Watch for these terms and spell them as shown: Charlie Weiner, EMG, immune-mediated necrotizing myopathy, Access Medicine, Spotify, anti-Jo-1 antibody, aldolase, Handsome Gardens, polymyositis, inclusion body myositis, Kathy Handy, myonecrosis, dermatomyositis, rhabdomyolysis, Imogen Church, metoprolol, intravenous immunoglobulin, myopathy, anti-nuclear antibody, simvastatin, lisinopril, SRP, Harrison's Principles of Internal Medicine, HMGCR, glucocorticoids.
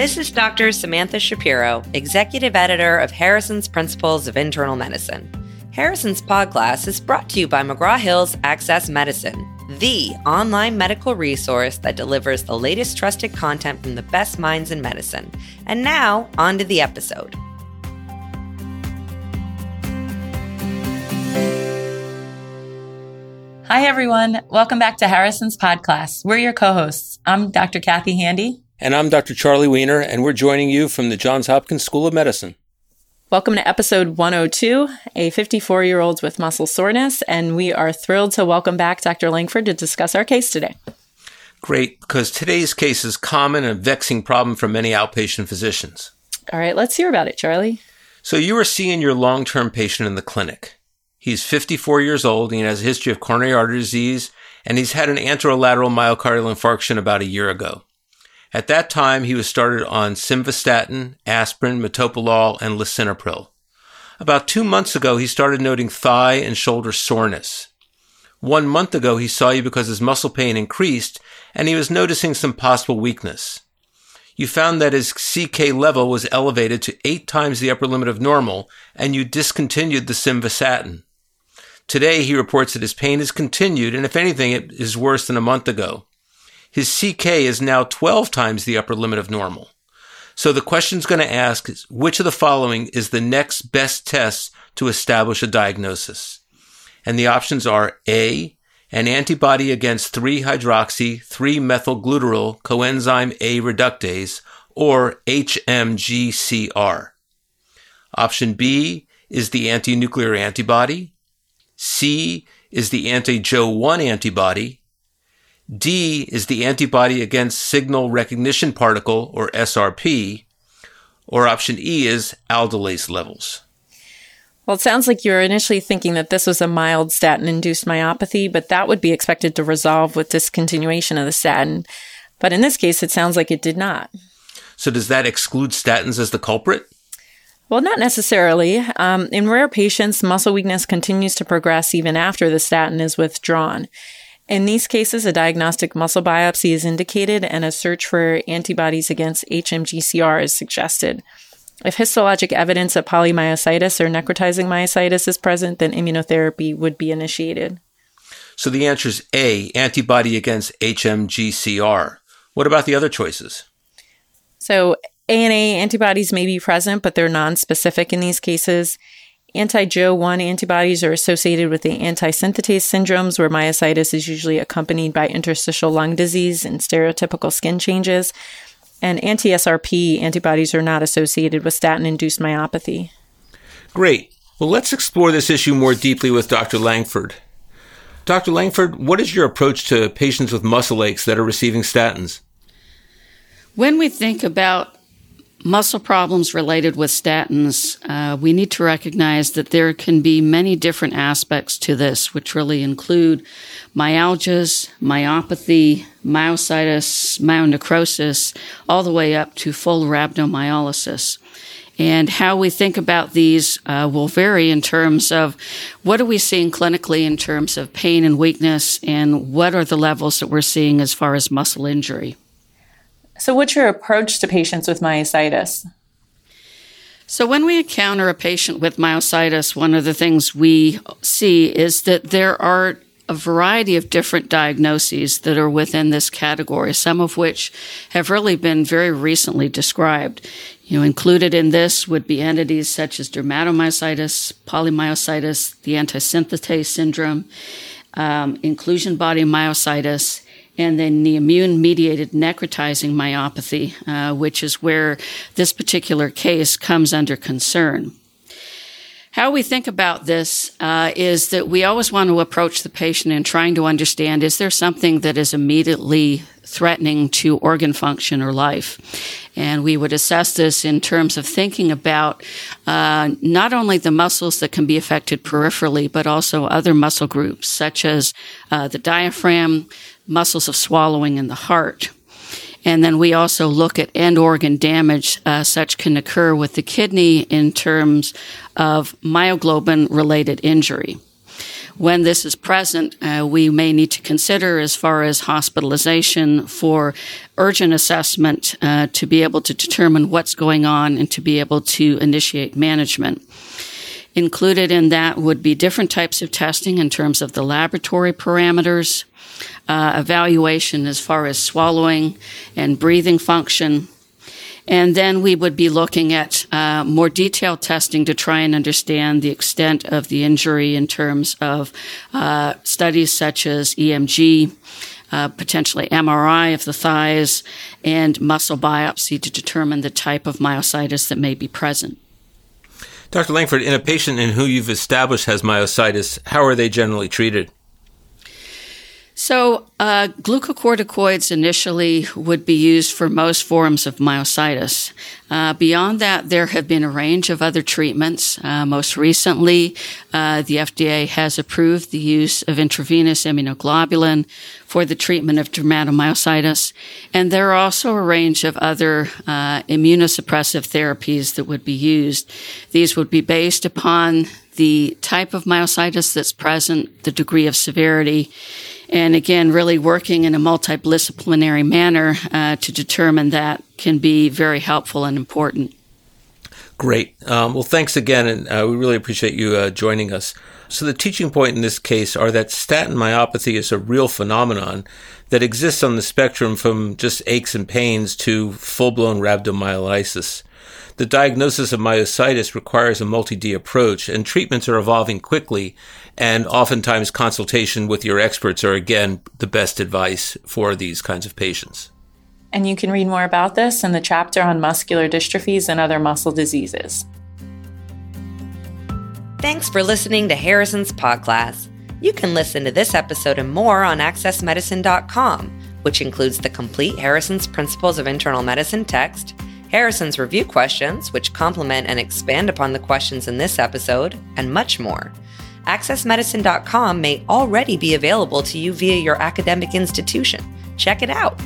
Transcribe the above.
This is Dr. Samantha Shapiro, Executive Editor of Harrison's Principles of Internal Medicine. Harrison's podcast is brought to you by McGraw-Hill's Access Medicine, the online medical resource that delivers the latest trusted content from the best minds in medicine. And now, on to the episode. Hi, everyone. Welcome back to Harrison's podcast. We're your co-hosts. I'm Dr. Kathy Handy. And I'm Dr. Charlie Weiner, and we're joining you from the Johns Hopkins School of Medicine. Welcome to episode 102, a 54-year-old with muscle soreness, and we are thrilled to welcome back Dr. Langford to discuss our case today. Great, because today's case is common and a vexing problem for many outpatient physicians. All right, let's hear about it, Charlie. So you were seeing your long-term patient in the clinic. He's 54 years old, and he has a history of coronary artery disease, and he's had an anterolateral myocardial infarction about a year ago. At that time, he was started on simvastatin, aspirin, metoprolol, and lisinopril. About 2 months ago, he started noting thigh and shoulder soreness. 1 month ago, he saw you because his muscle pain increased, and he was noticing some possible weakness. You found that his CK level was elevated to 8 times the upper limit of normal, and you discontinued the simvastatin. Today, he reports that his pain is continued, and if anything, it is worse than a month ago. His CK is now 12 times the upper limit of normal. So the question's going to ask is, which of the following is the next best test to establish a diagnosis? And the options are A, an antibody against 3-hydroxy-3-methylgluturyl coenzyme A reductase, or HMGCR. Option B is the anti-nuclear antibody. C is the anti-Jo-1 antibody. D is the antibody against signal recognition particle, or SRP, or option E is aldolase levels. Well, it sounds like you're initially thinking that this was a mild statin-induced myopathy, but that would be expected to resolve with discontinuation of the statin. But in this case, it sounds like it did not. So does that exclude statins as the culprit? Well, not necessarily. In rare patients, muscle weakness continues to progress even after the statin is withdrawn. In these cases, a diagnostic muscle biopsy is indicated and a search for antibodies against HMGCR is suggested. If histologic evidence of polymyositis or necrotizing myositis is present, then immunotherapy would be initiated. So the answer is A, antibody against HMGCR. What about the other choices? So A and A antibodies may be present, but they're non-specific in these cases. Anti-Jo-1 antibodies are associated with the anti-synthetase syndromes, where myositis is usually accompanied by interstitial lung disease and stereotypical skin changes. And anti-SRP antibodies are not associated with statin-induced myopathy. Great. Well, let's explore this issue more deeply with Dr. Langford. Dr. Langford, what is your approach to patients with muscle aches that are receiving statins? When we think about muscle problems related with statins, we need to recognize that there can be many different aspects to this, which really include myalgias, myopathy, myositis, myonecrosis, all the way up to full rhabdomyolysis. And how we think about these will vary in terms of what are we seeing clinically in terms of pain and weakness, and what are the levels that we're seeing as far as muscle injury. So what's your approach to patients with myositis? So when we encounter a patient with myositis, one of the things we see is that there are a variety of different diagnoses that are within this category, some of which have really been very recently described. You know, included in this would be entities such as dermatomyositis, polymyositis, the anti-synthetase syndrome, inclusion body myositis, and then the immune-mediated necrotizing myopathy, which is where this particular case comes under concern. How we think about this is that we always want to approach the patient in trying to understand, is there something that is immediately threatening to organ function or life? And we would assess this in terms of thinking about not only the muscles that can be affected peripherally, but also other muscle groups, such as the diaphragm, muscles of swallowing, and the heart. And then we also look at end organ damage, such can occur with the kidney in terms of myoglobin related injury. When this is present, we may need to consider as far as hospitalization for urgent assessment to be able to determine what's going on and to be able to initiate management. Included in that would be different types of testing in terms of the laboratory parameters, evaluation as far as swallowing and breathing function. And then we would be looking at more detailed testing to try and understand the extent of the injury in terms of studies such as EMG, potentially MRI of the thighs, and muscle biopsy to determine the type of myositis that may be present. Dr. Langford, in a patient in who you've established has myositis, how are they generally treated? So glucocorticoids initially would be used for most forms of myositis. Beyond that, there have been a range of other treatments. Most recently, the FDA has approved the use of intravenous immunoglobulin for the treatment of dermatomyositis. And there are also a range of other immunosuppressive therapies that would be used. These would be based upon the type of myositis that's present, the degree of severity, and again, really working in a multidisciplinary manner to determine that can be very helpful and important. Great. Well, thanks again, and we really appreciate you joining us. So the teaching point in this case are that statin myopathy is a real phenomenon that exists on the spectrum from just aches and pains to full-blown rhabdomyolysis. The diagnosis of myositis requires a multi-D approach, and treatments are evolving quickly, and oftentimes consultation with your experts are, again, the best advice for these kinds of patients. And you can read more about this in the chapter on muscular dystrophies and other muscle diseases. Thanks for listening to Harrison's Podcast. You can listen to this episode and more on AccessMedicine.com, which includes the complete Harrison's Principles of Internal Medicine text, Harrison's review questions, which complement and expand upon the questions in this episode, and much more. AccessMedicine.com may already be available to you via your academic institution. Check it out.